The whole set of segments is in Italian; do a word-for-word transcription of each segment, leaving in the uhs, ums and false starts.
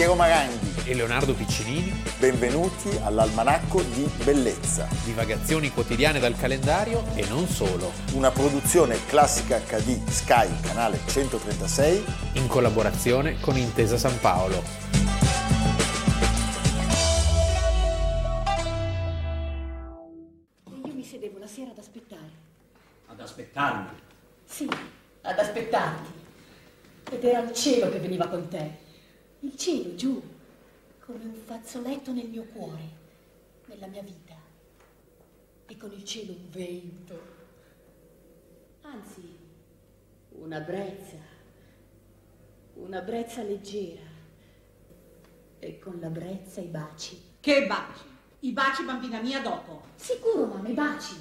Piero Maranghi e Leonardo Piccinini. Benvenuti all'Almanacco di Bellezza. Divagazioni quotidiane dal calendario e non solo. Una produzione Classica acca di Sky, canale centotrentasei, in collaborazione con Intesa Sanpaolo. Io mi sedevo la sera ad aspettare. Ad aspettarmi? Sì, ad aspettarti. Ed era il cielo che veniva con te. Il cielo giù, come un fazzoletto nel mio cuore, nella mia vita. E con il cielo un vento. Anzi, una brezza. Una brezza leggera. E con la brezza i baci. Che baci? I baci, bambina mia, dopo. Sicuro, mamma, i baci.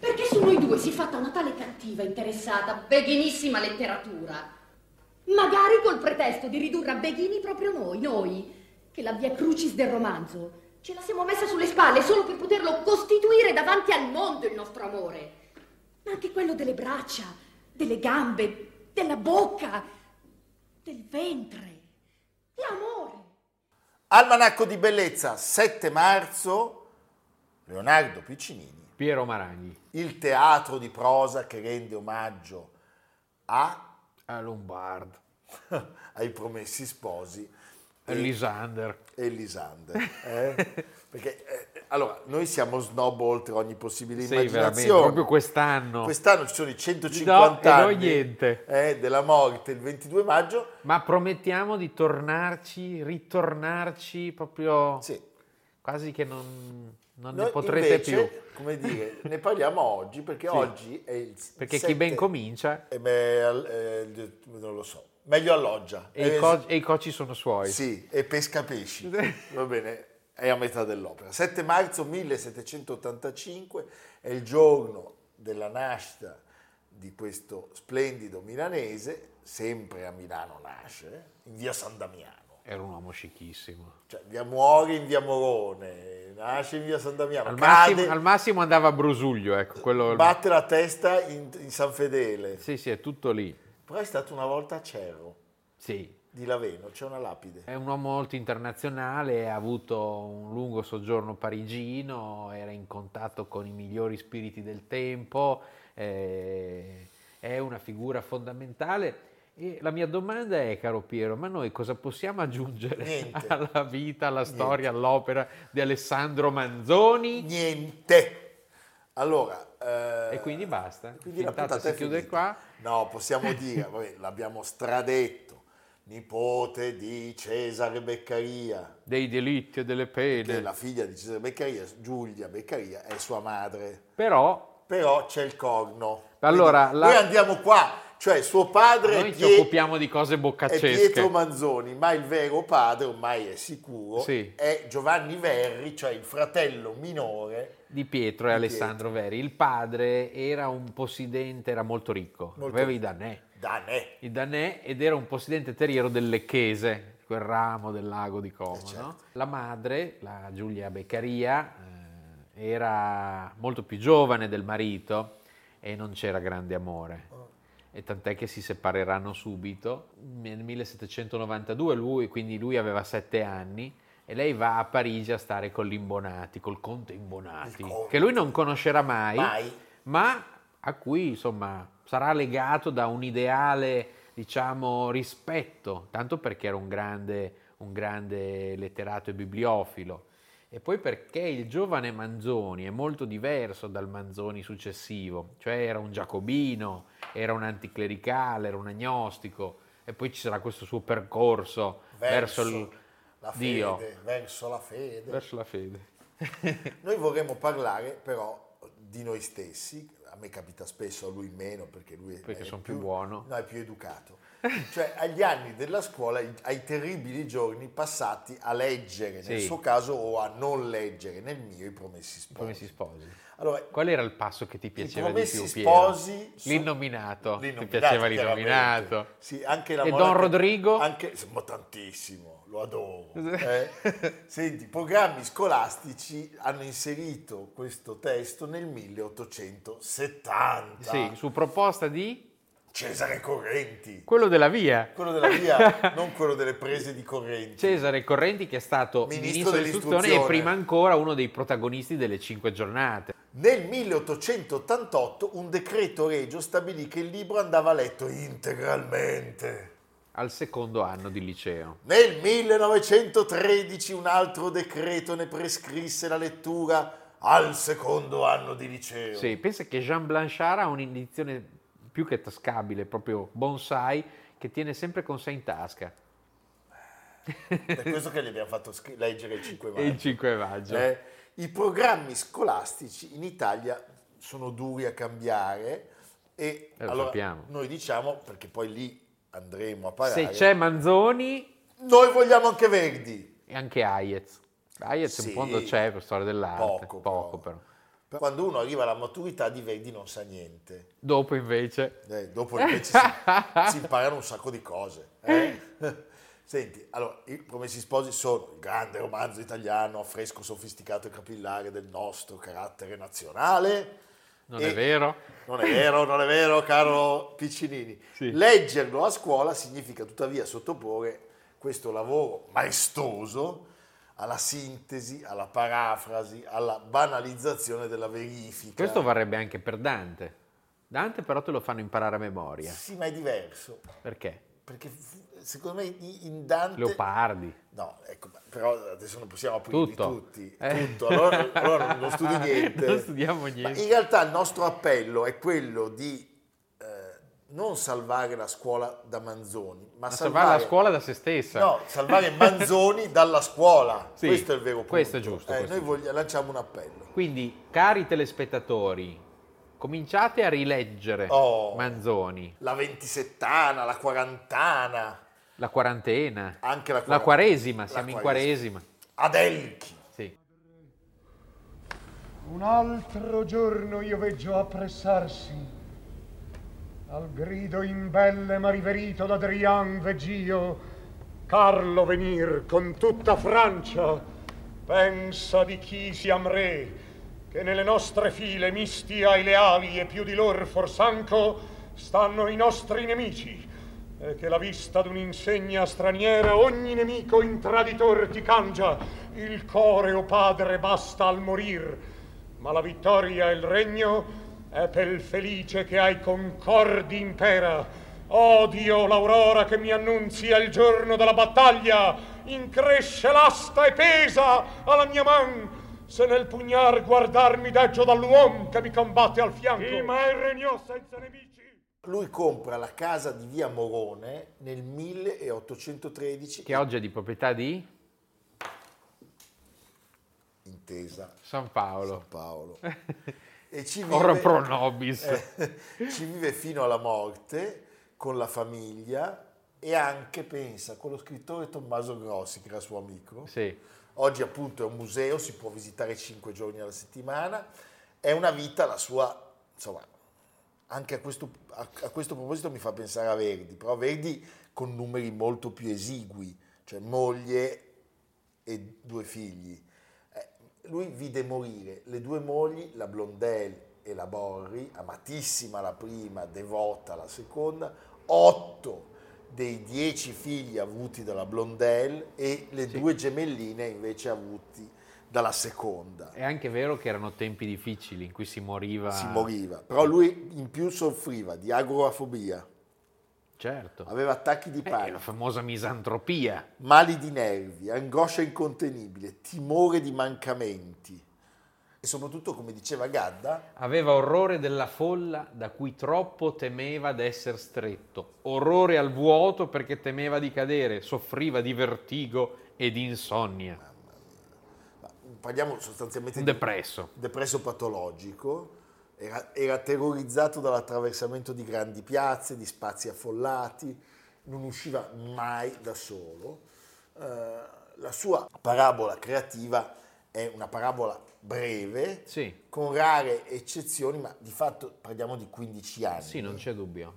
Perché su noi due si è fatta una tale cattiva, interessata, beghinissima letteratura. Magari col pretesto di ridurre a beghini proprio noi, noi, che la via crucis del romanzo ce la siamo messa sulle spalle solo per poterlo costituire davanti al mondo il nostro amore. Ma anche quello delle braccia, delle gambe, della bocca, del ventre, l'amore. Almanacco di Bellezza, sette marzo, Leonardo Piccinini. Piero Maranghi. Il teatro di prosa che rende omaggio a... a Lombardo, ai Promessi Sposi, e Lisander e Lisander eh? Perché eh, allora noi siamo snob oltre ogni possibile sì, immaginazione. Proprio quest'anno quest'anno ci sono i centocinquanta no, anni no, niente. Eh, della morte il ventidue maggio, ma promettiamo di tornarci ritornarci proprio sì. Quasi che non non noi ne potrete invece, più. Come dire, ne parliamo oggi perché sì. Oggi è il perché sette... chi ben comincia eh beh, eh, non lo so, meglio alloggia e, eh, i, co- e i coci sono suoi. Sì, e pesca pesci. Va bene, è a metà dell'opera. sette marzo millesettecentottantacinque è il giorno della nascita di questo splendido milanese, sempre a Milano nasce, in via San Damiano. Era un uomo scicchissimo. Cioè, via muore in via Morone, nasce in via San Damiano. Al, cade, massimo, al massimo andava a Brusuglio, ecco. Quello... Batte la testa in, in San Fedele. Sì, sì, è tutto lì. Però è stato una volta a Cerro, sì. Di Laveno, c'è una lapide. È un uomo molto internazionale, ha avuto un lungo soggiorno parigino, era in contatto con i migliori spiriti del tempo, eh, è una figura fondamentale. E la mia domanda è, caro Piero, ma noi cosa possiamo aggiungere Niente. alla vita, alla storia, Niente. all'opera di Alessandro Manzoni? Niente! Allora, eh, e quindi basta, quindi la puntata si chiude qua. No, possiamo dire, vabbè, l'abbiamo stradetto, nipote di Cesare Beccaria. Dei delitti e delle pene. Che la figlia di Cesare Beccaria, Giulia Beccaria, è sua madre. Però, Però c'è il corno. Allora, quindi, la... noi andiamo qua. Cioè suo padre noi ci Piet- occupiamo di cose boccaccesche. È Pietro Manzoni, ma il vero padre, ormai è sicuro, sì. È Giovanni Verri, cioè il fratello minore di Pietro e di Alessandro Pietro. Verri. Il padre era un possidente, era molto ricco, molto aveva ricco. i danè. Danè. I danè ed era un possidente terriero del Lecchese, quel ramo del lago di Como. Eh certo. No? La madre, la Giulia Beccaria, eh, era molto più giovane del marito e non c'era grande amore. Oh. E tant'è che si separeranno subito nel millesettecentonovantadue, lui, quindi lui aveva sette anni e lei va a Parigi a stare con l'Imbonati, col conte Imbonati, conte. Che lui non conoscerà mai, mai, ma a cui insomma sarà legato da un ideale, diciamo, rispetto, tanto perché era un grande, un grande letterato e bibliofilo. E poi perché il giovane Manzoni è molto diverso dal Manzoni successivo, cioè era un giacobino, era un anticlericale, era un agnostico, e poi ci sarà questo suo percorso verso, verso il, la fede, Dio. Verso la fede. Verso la fede. Noi vorremmo parlare però di noi stessi, a me capita spesso, a lui meno perché lui perché è, sono più, più buono. No, è più educato. Cioè agli anni della scuola, ai terribili giorni passati a leggere nel sì. suo caso o a non leggere nel mio i Promessi Sposi. I Promessi Sposi. Allora, qual era il passo che ti piaceva di più, Piero? Sposi, l'innominato. l'innominato, ti piaceva l'innominato. Sì, anche la e Don Rodrigo? Anche, ma tantissimo, lo adoro. Eh? Senti, programmi scolastici hanno inserito questo testo nel milleottocentosettanta. Sì, su proposta di? Cesare Correnti. Quello della via. Quello della via, non quello delle prese di correnti. Cesare Correnti, che è stato ministro, ministro dell'istruzione e prima ancora uno dei protagonisti delle Cinque Giornate. Nel milleottocentottantotto un decreto regio stabilì che il libro andava letto integralmente. Al secondo anno di liceo. Nel millenovecentotredici un altro decreto ne prescrisse la lettura al secondo anno di liceo. Sì, pensa che Jean Blanchard ha un'indizione più che tascabile, proprio bonsai, che tiene sempre con sé in tasca. È questo che gli abbiamo fatto sc- leggere il cinque maggio. Il cinque maggio. Eh, I programmi scolastici in Italia sono duri a cambiare e eh, allora sappiamo. Noi diciamo, perché poi lì andremo a parlare. Se c'è Manzoni... Noi vogliamo anche Verdi. E anche Hayez. Hayez sì, in fondo c'è per storia dell'arte. Poco, poco però. però. Quando uno arriva alla maturità di Verdi non sa niente. Dopo invece. Eh, dopo invece si, si imparano un sacco di cose. Eh? Senti, allora, i Promessi Sposi sono il grande romanzo italiano, fresco, sofisticato e capillare del nostro carattere nazionale. Non e è vero? Non è vero, non è vero, caro Piccinini. Sì. Leggerlo a scuola significa tuttavia sottoporre questo lavoro maestoso alla sintesi, alla parafrasi, alla banalizzazione della verifica. Questo varrebbe anche per Dante. Dante però te lo fanno imparare a memoria. Sì, ma è diverso. Perché? Perché secondo me in Dante... Leopardi. No, ecco, però adesso non possiamo aprirli tutti. Eh. Tutto. Allora, allora non studi niente. Non studiamo niente. Ma in realtà il nostro appello è quello di eh, non salvare la scuola da Manzoni, ma, ma salvare, salvare la scuola da se stessa. No, salvare Manzoni dalla scuola. Sì, questo è il vero punto. Questo è giusto. Eh, questo noi vogliamo, lanciamo un appello. Quindi, cari telespettatori, cominciate a rileggere oh, Manzoni. La ventisettana, la quarantana. La quarantena. Anche la, quarantena. La quaresima, siamo la quaresima. in quaresima. Adelchi. Sì. Un altro giorno io veggio appressarsi, al grido imbelle ma riverito d'Adrian veggio, Carlo venir con tutta Francia, pensa di chi siam re, che nelle nostre file misti ai leali e più di lor forsanco stanno i nostri nemici, e che la vista d'insegna straniera ogni nemico in traditor ti cangia, il core o padre basta al morir, ma la vittoria e il regno è pel felice che ai concordi impera. Odio l'aurora che mi annunzia il giorno della battaglia, incresce l'asta e pesa alla mia man, se nel pugnar guardarmi deggio dall'uomo che mi combatte al fianco. Sì, ma è regno senza nemici. Lui compra la casa di via Morone nel milleottocentotredici. Che oggi è di proprietà di? Intesa. Sanpaolo. Sanpaolo. E ci vive... Oro pro nobis. Eh, ci vive fino alla morte, con la famiglia e anche, pensa, con lo scrittore Tommaso Grossi, che era suo amico. Sì. Oggi appunto è un museo, si può visitare cinque giorni alla settimana, è una vita la sua, insomma, anche a questo, a, a questo proposito mi fa pensare a Verdi, però Verdi con numeri molto più esigui, cioè moglie e due figli. Eh, lui vide morire le due mogli, la Blondel e la Borri, amatissima la prima, devota la seconda, otto dei dieci figli avuti dalla Blondel e le sì. due gemelline invece avuti dalla seconda. È anche vero che erano tempi difficili in cui si moriva. Si moriva, però lui in più soffriva di agorafobia. Certo. Aveva attacchi di panico. Eh, la famosa misantropia. Mali di nervi, angoscia incontenibile, timore di mancamenti. E soprattutto, come diceva Gadda, aveva orrore della folla da cui troppo temeva d'essere stretto, orrore al vuoto perché temeva di cadere, soffriva di vertigo e di insonnia. Ma parliamo sostanzialmente un depresso. di depresso patologico, era, era terrorizzato dall'attraversamento di grandi piazze, di spazi affollati, non usciva mai da solo. Uh, la sua parabola creativa è una parabola breve, sì, con rare eccezioni, ma di fatto parliamo di quindici anni. Sì, non c'è dubbio.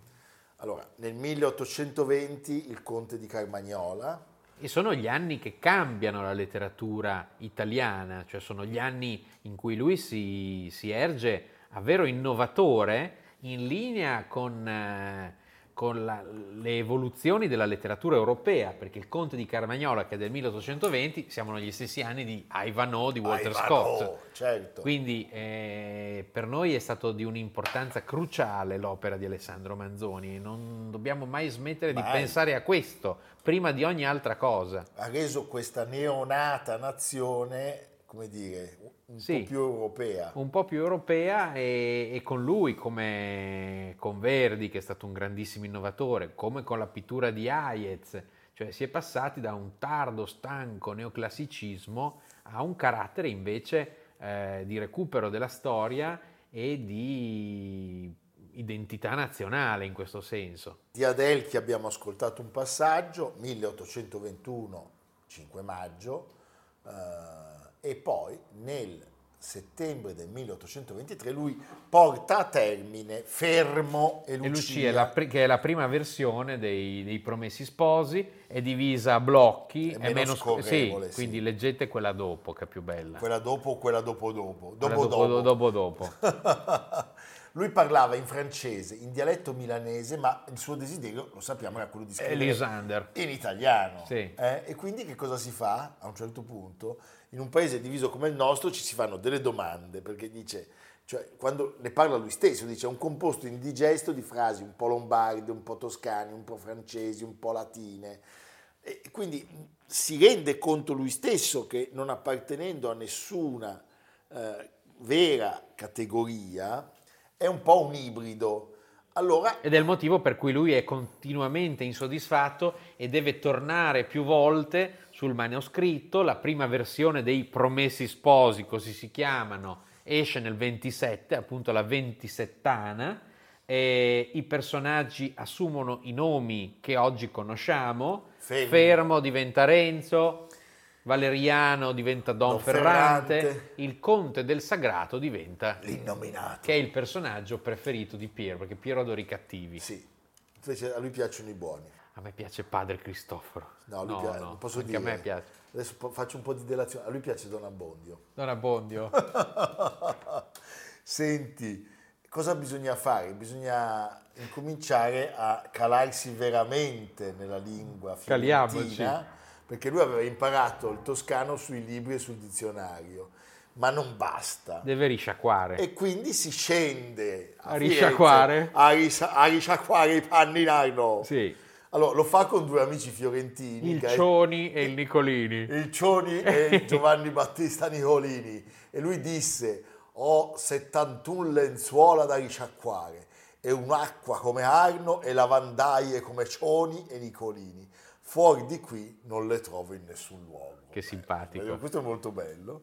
Allora, nel milleottocentoventi il Conte di Carmagnola. E sono gli anni che cambiano la letteratura italiana, cioè sono gli anni in cui lui si, si erge a vero innovatore in linea con eh, con la, le evoluzioni della letteratura europea, perché il Conte di Carmagnola, che è del milleottocentoventi, siamo negli stessi anni di Ivanhoe di Walter Ivanhoe, Scott, certo. Quindi eh, per noi è stato di un'importanza cruciale l'opera di Alessandro Manzoni, non dobbiamo mai smettere mai. di pensare a questo prima di ogni altra cosa. Ha reso questa neonata nazione, come dire, un sì, po' più europea. Un po' più europea e, e con lui, come con Verdi, che è stato un grandissimo innovatore, come con la pittura di Hayez, cioè si è passati da un tardo, stanco neoclassicismo a un carattere invece eh, di recupero della storia e di identità nazionale in questo senso. Di Adelchi abbiamo ascoltato un passaggio, milleottocentoventuno, cinque maggio, eh, e poi nel settembre del milleottocentoventitré lui porta a termine Fermo e Lucia. E Lucia è la pr- che è la prima versione dei, dei Promessi Sposi, è divisa a blocchi, è, è meno scorrevole. Sì, sì. Quindi leggete quella dopo, che è più bella. Quella dopo o quella dopo dopo? Dopo dopo. dopo, dopo, dopo. Lui parlava in francese, in dialetto milanese, ma il suo desiderio, lo sappiamo, era quello di scrivere Elisander. in italiano. Sì. Eh? E quindi che cosa si fa? A un certo punto, in un paese diviso come il nostro, ci si fanno delle domande, perché dice, cioè, quando le parla lui stesso, dice, è un composto indigesto di frasi un po' lombarde, un po' toscane, un po' francesi, un po' latine. E quindi si rende conto lui stesso che, non appartenendo a nessuna eh, vera categoria, è un po' un ibrido. Allora, ed è il motivo per cui lui è continuamente insoddisfatto e deve tornare più volte sul manoscritto. La prima versione dei Promessi Sposi, così si chiamano, esce nel ventisette, appunto la ventisettana, e i personaggi assumono i nomi che oggi conosciamo. Fermo, Fermo diventa Renzo, Valeriano diventa Don, Don Ferrante, Ferrante, il Conte del Sagrato diventa l'Innominato, che è il personaggio preferito di Piero, perché Piero adora i cattivi. Sì, invece a lui piacciono i buoni. A me piace Padre Cristoforo. No, a lui no, piace, no, posso dire. A me piace. Adesso faccio un po' di delazione, a lui piace Don Abbondio. Don Abbondio. Senti, cosa bisogna fare? Bisogna incominciare a calarsi veramente nella lingua fiorentina. Caliamoci. Perché lui aveva imparato il toscano sui libri e sul dizionario, ma non basta. Deve risciacquare. E quindi si scende a, a Firenze, risciacquare, a, ris- a risciacquare i panni d'arno. Sì. Allora, lo fa con due amici fiorentini. Il Cioni è, e il Nicolini. Il Cioni e Giovanni Battista Nicolini. E lui disse, ho settantuno lenzuola da risciacquare, e un'acqua come Arno e lavandaie come Cioni e Nicolini. Fuori di qui non le trovo in nessun luogo. Che simpatico. Bello. Questo è molto bello.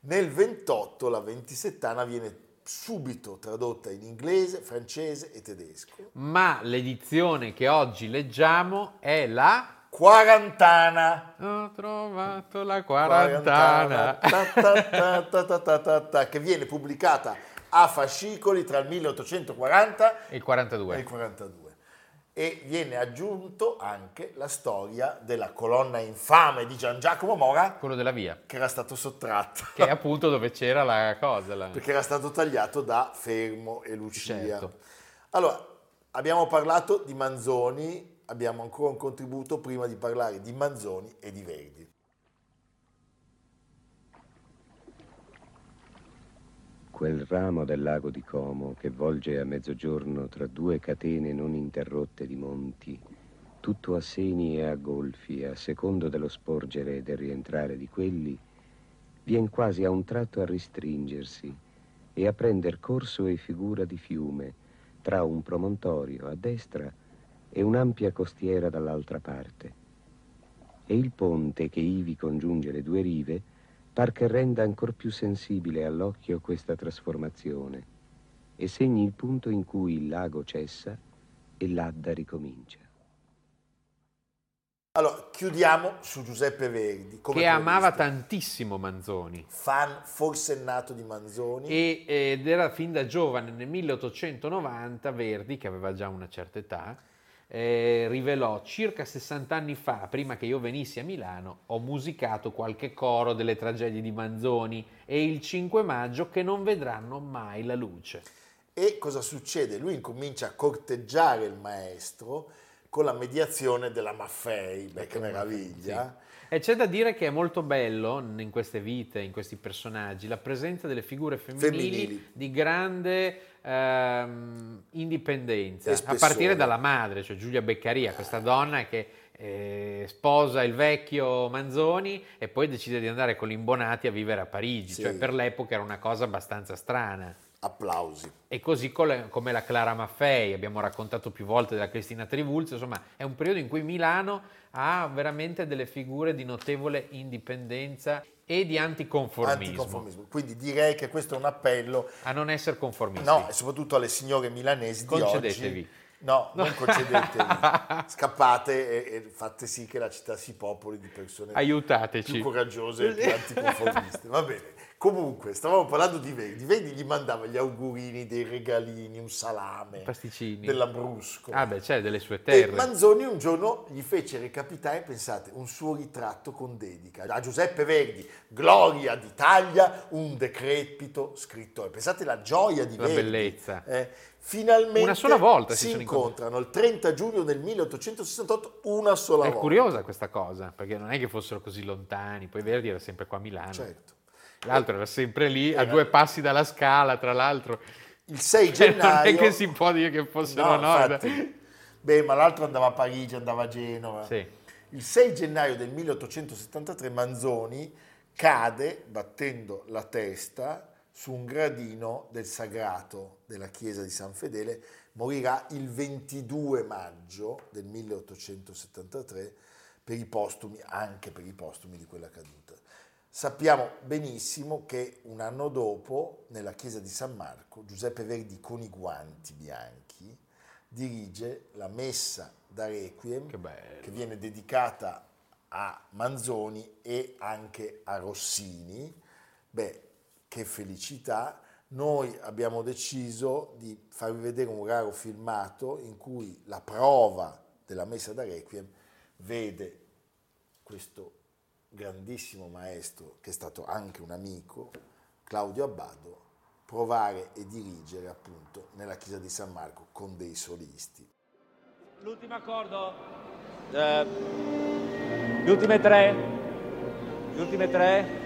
Nel ventotto la ventisettana viene subito tradotta in inglese, francese e tedesco. Ma l'edizione che oggi leggiamo è la quarantana. Ho trovato la quarantana. quarantana. ta ta ta ta ta ta, che viene pubblicata a fascicoli tra il milleottocentoquaranta e il quarantadue. E il quarantadue. E viene aggiunto anche la storia della colonna infame di Gian Giacomo Mora, quello della via, che era stato sottratto, che è appunto dove c'era la cosa la... perché era stato tagliato da Fermo e Lucia. Certo. Allora, abbiamo parlato di Manzoni, abbiamo ancora un contributo prima di parlare di Manzoni e di Verdi. Quel ramo del lago di Como che volge a mezzogiorno tra due catene non interrotte di monti, tutto a seni e a golfi, a secondo dello sporgere e del rientrare di quelli, vien quasi a un tratto a ristringersi e a prender corso e figura di fiume tra un promontorio a destra e un'ampia costiera dall'altra parte. E il ponte che ivi congiunge le due rive par che renda ancor più sensibile all'occhio questa trasformazione e segni il punto in cui il lago cessa e l'Adda ricomincia. Allora, chiudiamo su Giuseppe Verdi. Come che amava tantissimo Manzoni. Fan forsennato di Manzoni. E, ed era fin da giovane, nel milleottocentonovanta, Verdi, che aveva già una certa età, Eh, rivelò circa sessanta anni fa, prima che io venissi a Milano, ho musicato qualche coro delle tragedie di Manzoni e il cinque maggio che non vedranno mai la luce. E cosa succede? Lui incomincia a corteggiare il maestro con la mediazione della Maffei, beh, che meraviglia! Sì. E c'è da dire che è molto bello in queste vite, in questi personaggi, la presenza delle figure femminili, femminili. di grande ehm, indipendenza, a partire dalla madre, cioè Giulia Beccaria, questa donna che eh, sposa il vecchio Manzoni e poi decide di andare con gli Imbonati a vivere a Parigi, sì. Cioè per l'epoca era una cosa abbastanza strana. Applausi. E così come la Clara Maffei, abbiamo raccontato più volte della Cristina Trivulzio, insomma è un periodo in cui Milano ha veramente delle figure di notevole indipendenza e di anticonformismo. anticonformismo. Quindi direi che questo è un appello a non essere conformisti. No, e soprattutto alle signore milanesi di oggi. Concedetevi. No, non concedetevi, scappate e, e fate sì che la città si popoli di persone Aiutateci. più coraggiose e più anticonformiste. Va bene. Comunque, stavamo parlando di Verdi. Verdi gli mandava gli augurini, dei regalini, un salame, pasticcini, dell'Abrusco. Ah beh, c'è cioè delle sue terre. E Manzoni un giorno gli fece recapitare, pensate, un suo ritratto con dedica. A Giuseppe Verdi, gloria d'Italia, un decrepito scrittore. Pensate la gioia di la Verdi. La bellezza. Eh, finalmente una sola volta si, si incontrano, il trenta giugno del milleottocentosessantotto, una sola è volta. È curiosa questa cosa, perché non è che fossero così lontani. Poi Verdi era sempre qua a Milano. Certo. L'altro era sempre lì, era a due passi dalla Scala, tra l'altro. Il sei gennaio... Non è che si può dire che fossero no, a nord. Infatti. Beh, ma l'altro andava a Parigi, andava a Genova. Sì. Il sei gennaio del milleottocentosettantatré Manzoni cade, battendo la testa, su un gradino del sagrato della chiesa di San Fedele. Morirà il ventidue maggio del milleottocentosettantatré, per i postumi, anche per i postumi di quella caduta. Sappiamo benissimo che un anno dopo, nella chiesa di San Marco, Giuseppe Verdi con i guanti bianchi dirige la messa da Requiem che, che viene dedicata a Manzoni e anche a Rossini. Beh, che felicità! Noi abbiamo deciso di farvi vedere un raro filmato in cui la prova della messa da Requiem vede questo grandissimo maestro, che è stato anche un amico, Claudio Abbado, provare e dirigere appunto nella chiesa di San Marco con dei solisti. L'ultimo accordo, eh, le ultime tre, le ultime tre.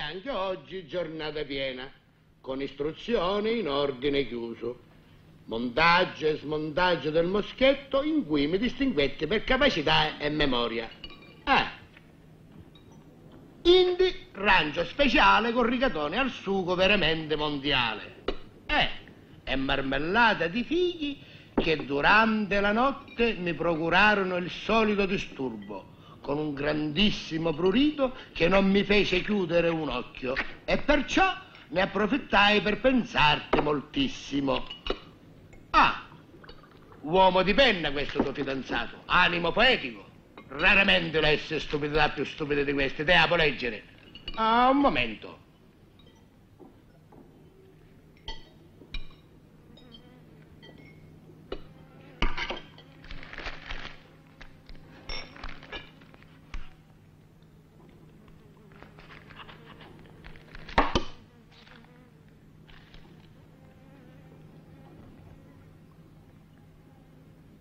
Anche oggi giornata piena, con istruzioni in ordine chiuso, montaggio e smontaggio del moschetto in cui mi distinguetti per capacità e memoria. Ah, indi rangio speciale con rigatone al sugo veramente mondiale. Eh, e marmellata di figli che durante la notte mi procurarono il solito disturbo, con un grandissimo prurito che non mi fece chiudere un occhio, e perciò ne approfittai per pensarti moltissimo. Ah, uomo di penna questo tuo fidanzato, animo poetico. Raramente lesse stupidità più stupida di queste, te la può leggere. Ah, un momento.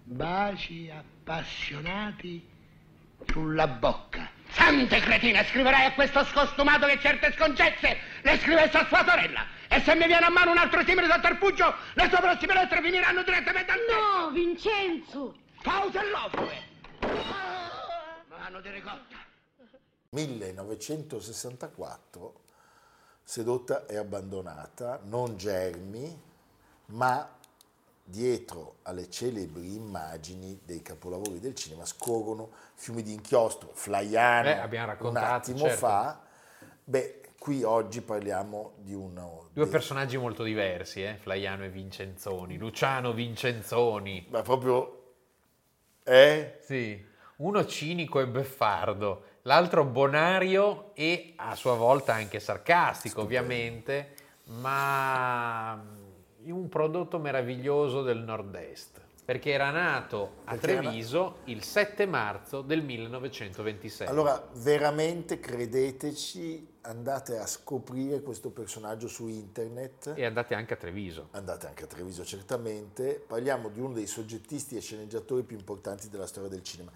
Baci appassionati sulla bocca. Sante cretina, scriverai a questo scostumato che certe sconcezze le scrivesse a sua sorella. E se mi viene a mano un altro simile sotterfugio, le sue prossime lettere finiranno direttamente a me. No, Vincenzo! Cause lofue! Vanno di ricotta. millenovecentosessantaquattro, Sedotta e abbandonata, non Germi, ma dietro alle celebri immagini dei capolavori del cinema scorrono fiumi di inchiostro. Flaiano un attimo certo. fa, beh, qui oggi parliamo di uno... Due dei... personaggi molto diversi, eh? Flaiano e Vincenzoni, Luciano Vincenzoni. Ma proprio... Eh? Sì, uno cinico e beffardo, l'altro bonario e a sua volta anche sarcastico, Stupendo. ovviamente, ma... un prodotto meraviglioso del nord-est, perché era nato a perché Treviso era... il sette marzo del millenovecentoventisei. Allora, veramente, credeteci, andate a scoprire questo personaggio su internet. E andate anche a Treviso. Andate anche a Treviso, certamente. Parliamo di uno dei soggettisti e sceneggiatori più importanti della storia del cinema.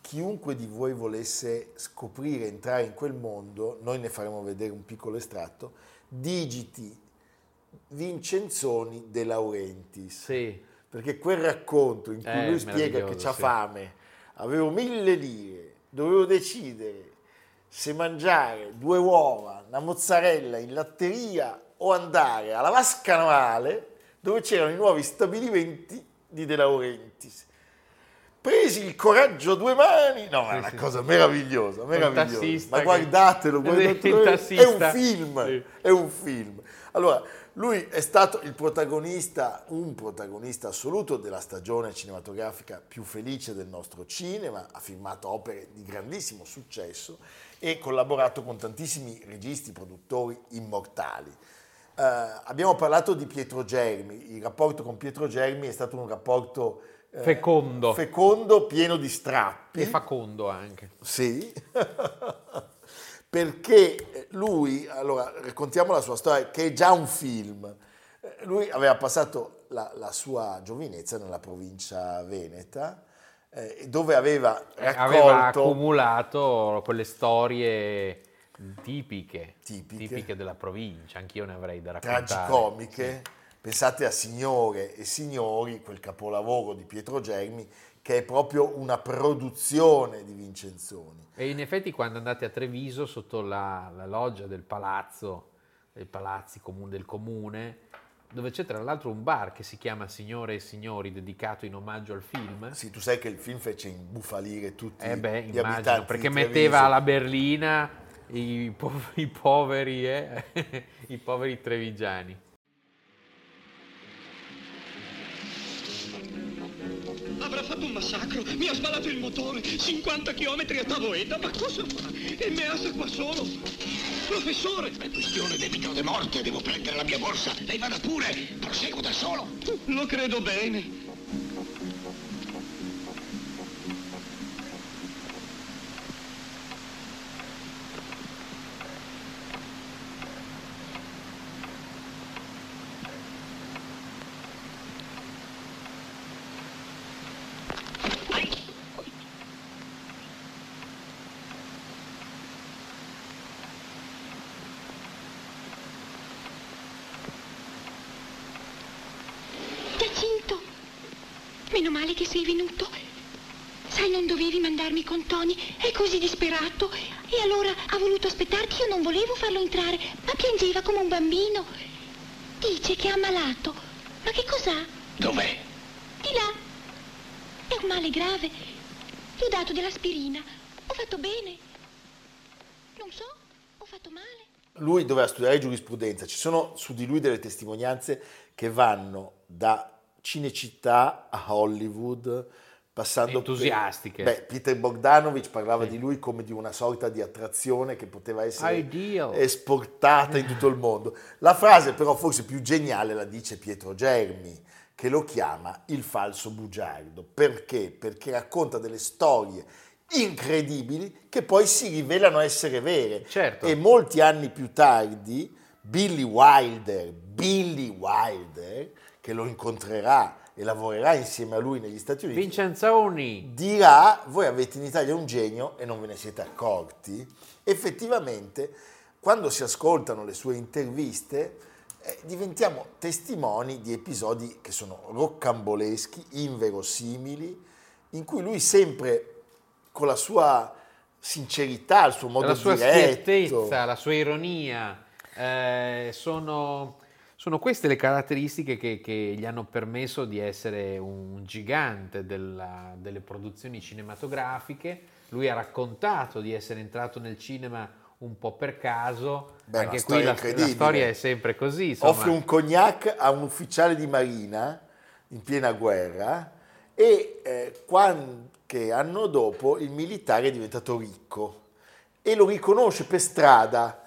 Chiunque di voi volesse scoprire, entrare in quel mondo, noi ne faremo vedere un piccolo estratto, digiti Vincenzoni De Laurentiis, sì. perché quel racconto in cui eh, lui spiega che c'ha sì. fame, avevo mille lire, dovevo decidere se mangiare due uova, una mozzarella in latteria o andare alla vasca navale dove c'erano i nuovi stabilimenti di De Laurentiis. Presi il coraggio a due mani, no, sì, è una sì, cosa sì. meravigliosa, meravigliosa. Ma guardatelo, guardatelo, è un film, sì. è un film. Allora, lui è stato il protagonista, un protagonista assoluto della stagione cinematografica più felice del nostro cinema, ha firmato opere di grandissimo successo e collaborato con tantissimi registi, produttori immortali. Eh, abbiamo parlato di Pietro Germi, il rapporto con Pietro Germi è stato un rapporto eh, fecondo. fecondo, pieno di strappi. E facondo anche. Sì. Perché lui, allora raccontiamo la sua storia, che è già un film. Lui aveva passato la, la sua giovinezza nella provincia veneta, eh, dove aveva raccolto... Aveva accumulato quelle storie tipiche, tipiche, tipiche della provincia, anch'io ne avrei da raccontare. Tragicomiche, sì. Pensate a Signore e Signori, quel capolavoro di Pietro Germi, che è proprio una produzione di Vincenzoni. E in effetti quando andate a Treviso, sotto la, la loggia del palazzo, dei palazzi comun, del comune, dove c'è tra l'altro un bar che si chiama Signore e Signori, dedicato in omaggio al film. Sì, tu sai che il film fece imbufalire tutti eh beh, gli immagino, abitanti perché metteva alla berlina i, po- i poveri eh? i poveri trevigiani. Avrà fatto un massacro, mi ha sbalato il motore, cinquanta chilometri a tavoetta, ma cosa fa? E me lascia qua solo. Professore! È questione debito de morte, devo prendere la mia borsa, lei vada pure, proseguo da solo. Lo credo bene. Meno male che sei venuto. Sai, non dovevi mandarmi con Tony, è così disperato. E allora ha voluto aspettarti, io non volevo farlo entrare, ma piangeva come un bambino. Dice che è ammalato. Ma che cos'ha? Dov'è? Di là. È un male grave. Gli ho dato dell'aspirina. Ho fatto bene. Non so, ho fatto male. Lui doveva studiare giurisprudenza. Ci sono su di lui delle testimonianze che vanno da Cinecittà a Hollywood, passando entusiastiche. Per, beh, Peter Bogdanovich parlava sì. di lui come di una sorta di attrazione che poteva essere Ideal. esportata in tutto il mondo. La frase però forse più geniale la dice Pietro Germi, che lo chiama il falso bugiardo. Perché? Perché racconta delle storie incredibili che poi si rivelano essere vere. Certo. E molti anni più tardi Billy Wilder, Billy Wilder che lo incontrerà e lavorerà insieme a lui negli Stati Uniti, Vincenzoni dirà: voi avete in Italia un genio e non ve ne siete accorti. Effettivamente, quando si ascoltano le sue interviste, eh, diventiamo testimoni di episodi che sono roccamboleschi, inverosimili, in cui lui sempre con la sua sincerità, il suo modo la diretto, sua schiettezza, la sua ironia, eh, sono... Sono queste le caratteristiche che, che gli hanno permesso di essere un gigante della, delle produzioni cinematografiche. Lui ha raccontato di essere entrato nel cinema un po' per caso. Beh, anche qui la, la storia è sempre così. Insomma. Offre un cognac a un ufficiale di marina in piena guerra e eh, qualche anno dopo il militare è diventato ricco e lo riconosce per strada.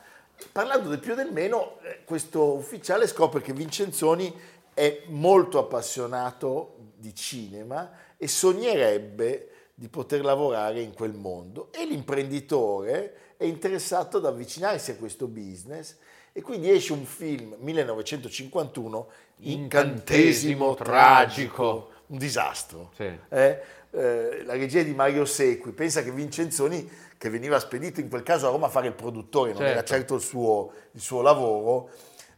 Parlando del più e del meno, questo ufficiale scopre che Vincenzoni è molto appassionato di cinema e sognerebbe di poter lavorare in quel mondo. E l'imprenditore è interessato ad avvicinarsi a questo business e quindi esce un film, millenovecentocinquantuno, Incantesimo tragico, tragico. Un disastro. Sì. Eh? Eh, la regia di Mario Sequi. Pensa che Vincenzoni, che veniva spedito in quel caso a Roma a fare il produttore, non certo. era certo il suo, il suo lavoro,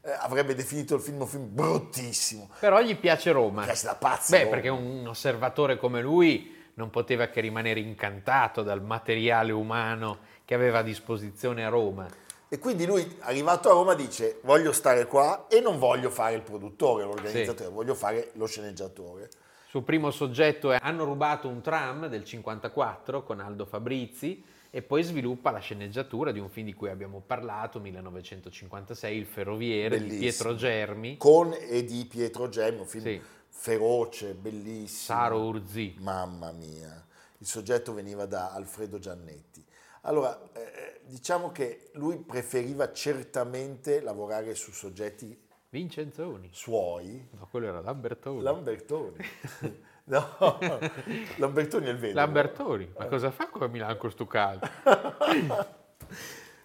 eh, avrebbe definito il film un film bruttissimo. Però gli piace Roma. Gli piace da pazzi. Beh, Roma. Perché un osservatore come lui non poteva che rimanere incantato dal materiale umano che aveva a disposizione a Roma. E quindi lui, arrivato a Roma, dice: voglio stare qua e non voglio fare il produttore, l'organizzatore, sì. voglio fare lo sceneggiatore. Suo primo soggetto è Hanno rubato un tram del cinquantaquattro con Aldo Fabrizi e poi sviluppa la sceneggiatura di un film di cui abbiamo parlato, millenovecentocinquantasei, Il Ferroviere, bellissimo. Di Pietro Germi. Con e di Pietro Germi, un film sì. feroce, bellissimo. Saro Urzì. Mamma mia. Il soggetto veniva da Alfredo Giannetti. Allora, eh, diciamo che lui preferiva certamente lavorare su soggetti Vincenzoni. Suoi? No, quello era Lambertoni. Lambertoni. No, Lambertoni è il vero. Lambertoni, ma cosa fa qua a Milano con sto caldo?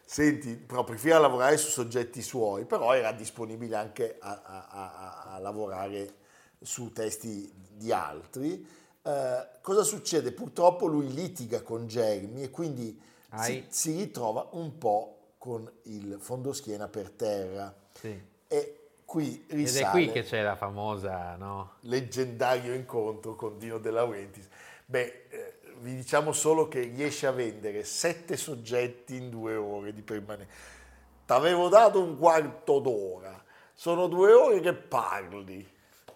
Senti, però preferiva lavorare su soggetti suoi, però era disponibile anche a, a, a, a lavorare su testi di altri. Eh, cosa succede? Purtroppo lui litiga con Germi e quindi si, si ritrova un po' con il fondoschiena per terra. Sì. E Qui risale, ed è qui che c'è la famosa, no? Leggendario incontro con Dino De Laurentiis. Beh, eh, vi diciamo solo che riesce a vendere sette soggetti in due ore di permanenza. T'avevo dato un quarto d'ora, sono due ore che parli,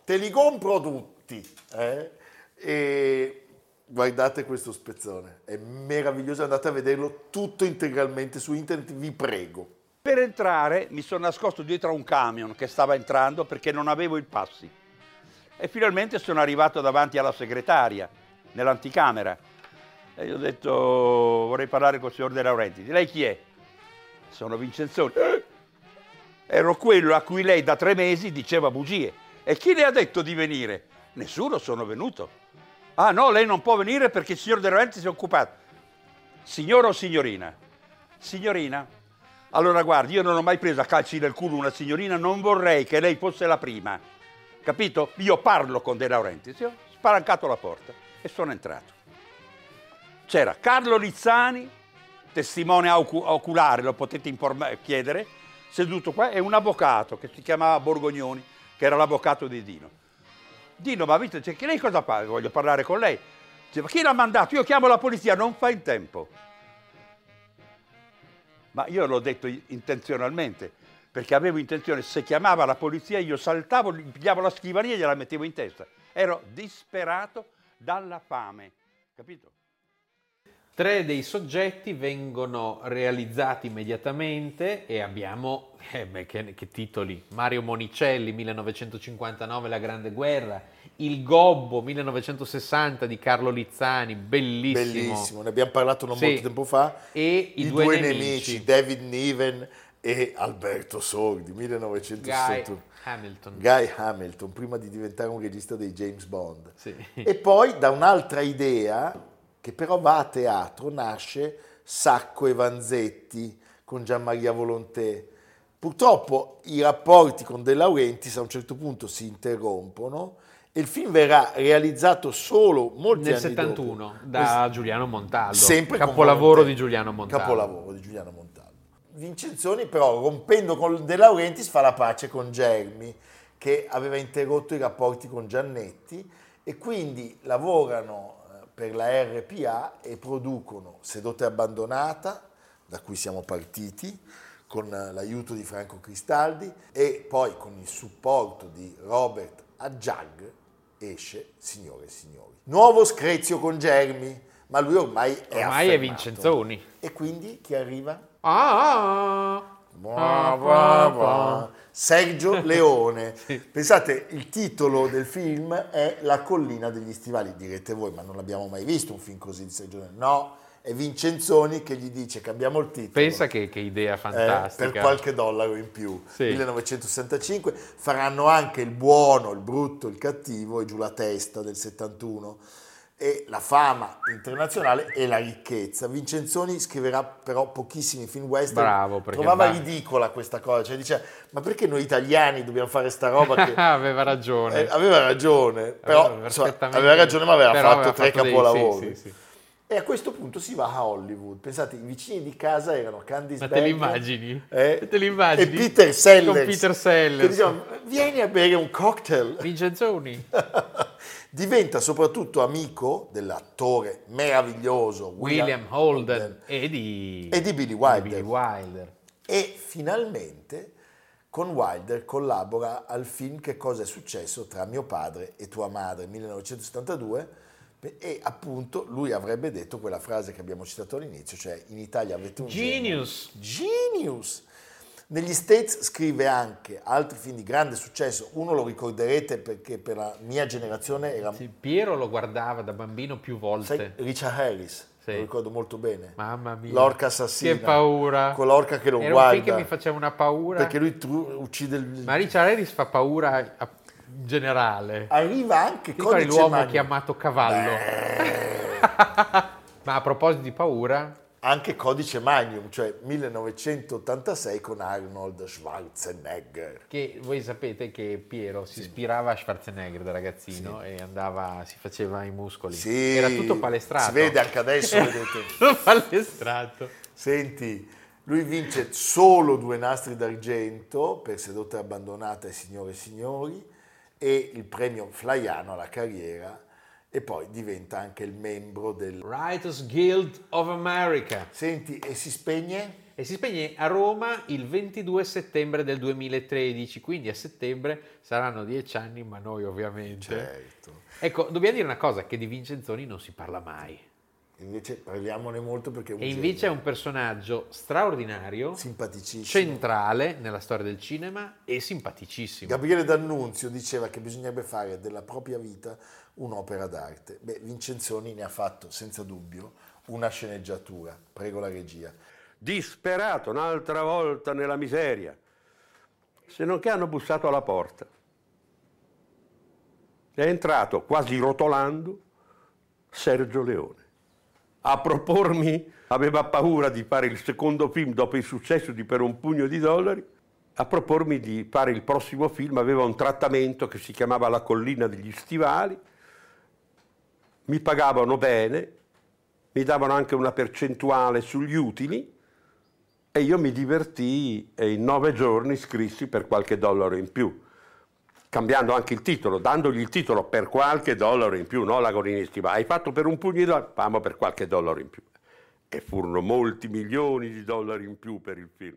te li compro tutti. Eh? E guardate questo spezzone, è meraviglioso, andate a vederlo tutto integralmente su internet, vi prego. Per entrare mi sono nascosto dietro a un camion che stava entrando perché non avevo i passi e finalmente sono arrivato davanti alla segretaria nell'anticamera e gli ho detto: vorrei parlare con il signor De Laurentiis. Lei chi è? Sono Vincenzoni. Eh! Ero quello a cui lei da tre mesi diceva bugie. E chi le ha detto di venire? Nessuno, sono venuto. Ah no, lei non può venire perché il signor De Laurentiis si è occupato. Signora o signorina? Signorina. Allora guardi, io non ho mai preso a calci nel culo una signorina, non vorrei che lei fosse la prima, capito? Io parlo con De Laurentiis, io ho spalancato la porta e sono entrato. C'era Carlo Lizzani, testimone oculare, lo potete inform- chiedere, seduto qua, e un avvocato che si chiamava Borgognoni, che era l'avvocato di Dino. Dino, ma visto, cioè, che lei cosa fa? Voglio parlare con lei. Dice, ma chi l'ha mandato? Io chiamo la polizia, non fa in tempo. Ma io l'ho detto intenzionalmente, perché avevo intenzione, se chiamava la polizia io saltavo, gli pigliavo la scrivania e gliela mettevo in testa. Ero disperato dalla fame, capito? Tre dei soggetti vengono realizzati immediatamente e abbiamo, eh beh, che, che titoli, Mario Monicelli, millenovecentocinquantanove, La Grande Guerra, Il Gobbo, millenovecentosessanta, di Carlo Lizzani, bellissimo. Bellissimo, ne abbiamo parlato non sì. molto tempo fa. E I, I due, due nemici. nemici, David Niven e Alberto Sordi, millenovecentosessantuno. Guy Hamilton. Guy Hamilton, prima di diventare un regista dei James Bond. Sì. E poi da un'altra idea, che però va a teatro, nasce Sacco e Vanzetti con Gianmaria Volonté. Purtroppo i rapporti con De Laurentiis a un certo punto si interrompono e il film verrà realizzato solo molti nel anni settantuno dopo, da Giuliano Montaldo, sempre capolavoro di Giuliano Montaldo. Capolavoro di Giuliano Montaldo. Vincenzoni però, rompendo con De Laurentiis, fa la pace con Germi, che aveva interrotto i rapporti con Giannetti, e quindi lavorano per la erre pi a e producono Sedotta e Abbandonata, da cui siamo partiti, con l'aiuto di Franco Cristaldi, e poi con il supporto di Robert Aggiag esce Signore e Signori. Nuovo screzio con Germi, ma lui ormai è Ormai affermato. È Vincenzoni. E quindi chi arriva? Ah, bah, bah, bah. Sergio Leone. Sì. Pensate, il titolo del film è La collina degli stivali. Direte voi, ma non l'abbiamo mai visto un film così di Sergio Leone? No, è Vincenzoni che gli dice cambiamo il titolo. Pensa che, che idea fantastica. Eh, per qualche dollaro in più. Sì. millenovecentosessantacinque. Faranno anche Il buono, il brutto, il cattivo e Giù la testa del settantuno. E la fama internazionale e la ricchezza. Vincenzoni scriverà però pochissimi film western. Bravo, perché trovava va. ridicola questa cosa, cioè diceva ma perché noi italiani dobbiamo fare sta roba che... aveva ragione eh, aveva ragione però aveva, insomma, aveva ragione ma aveva però fatto aveva tre fatto capolavori dei, sì, sì, sì. E a questo punto si va a Hollywood. Pensate, i vicini di casa erano Candice Bergen. Ma te li immagini? Eh, te li immagini? E Peter Sellers. Con Peter Sellers. Che dicevano, vieni a bere un cocktail. Vincenzoni. Diventa soprattutto amico dell'attore meraviglioso William, William Holden, Holden e, di... e di Billy Wilder. Di Billy Wilder. E finalmente con Wilder collabora al film Che cosa è successo tra mio padre e tua madre, millenovecentosettantadue, e appunto lui avrebbe detto quella frase che abbiamo citato all'inizio, cioè in Italia avete un genius. Genio. Genius! Negli States scrive anche altri film di grande successo, uno lo ricorderete perché per la mia generazione era... Sì, Piero lo guardava da bambino più volte. Sai, Richard Harris, sì. Lo ricordo molto bene. Mamma mia! L'orca assassina. Che paura! Con l'orca che lo era guarda. Era un film che mi faceva una paura. Perché lui tru- uccide... Il... Ma Richard Harris fa paura... A... generale. Arriva anche con l'uomo mani. Chiamato Cavallo. Ma a proposito di paura, anche Codice Magnum, cioè millenovecentottantasei con Arnold Schwarzenegger. Che voi sapete che Piero si sì. ispirava a Schwarzenegger da ragazzino sì. e andava, si faceva i muscoli. Sì. Era tutto palestrato. Si vede anche adesso, vedete. Palestrato. Senti, lui vince solo due nastri d'argento per Sedotta e Abbandonata e Signore e Signori, e il premio Flaiano alla carriera, e poi diventa anche il membro del Writers Guild of America. Senti, e si spegne? E si spegne a Roma il ventidue settembre del duemilatredici, quindi a settembre saranno dieci anni, ma noi ovviamente. Certo. Ecco, dobbiamo dire una cosa, che di Vincenzoni non si parla mai. Invece parliamone molto perché è un E invece genio. È un personaggio straordinario, simpaticissimo, centrale nella storia del cinema e simpaticissimo. Gabriele D'Annunzio diceva che bisognerebbe fare della propria vita un'opera d'arte. Beh, Vincenzoni ne ha fatto senza dubbio una sceneggiatura. Prego la regia. Disperato un'altra volta nella miseria, se non che hanno bussato alla porta. È entrato quasi rotolando Sergio Leone. A propormi, aveva paura di fare il secondo film dopo il successo di Per un pugno di dollari, a propormi di fare il prossimo film aveva un trattamento che si chiamava La collina degli stivali, mi pagavano bene, mi davano anche una percentuale sugli utili e io mi divertii e in nove giorni scrissi Per qualche dollaro in più, cambiando anche il titolo, dandogli il titolo Per qualche dollaro in più, no la collina stivali, hai fatto per un pugno di dollari, famo per qualche dollaro in più. E furono molti milioni di dollari in più per il film.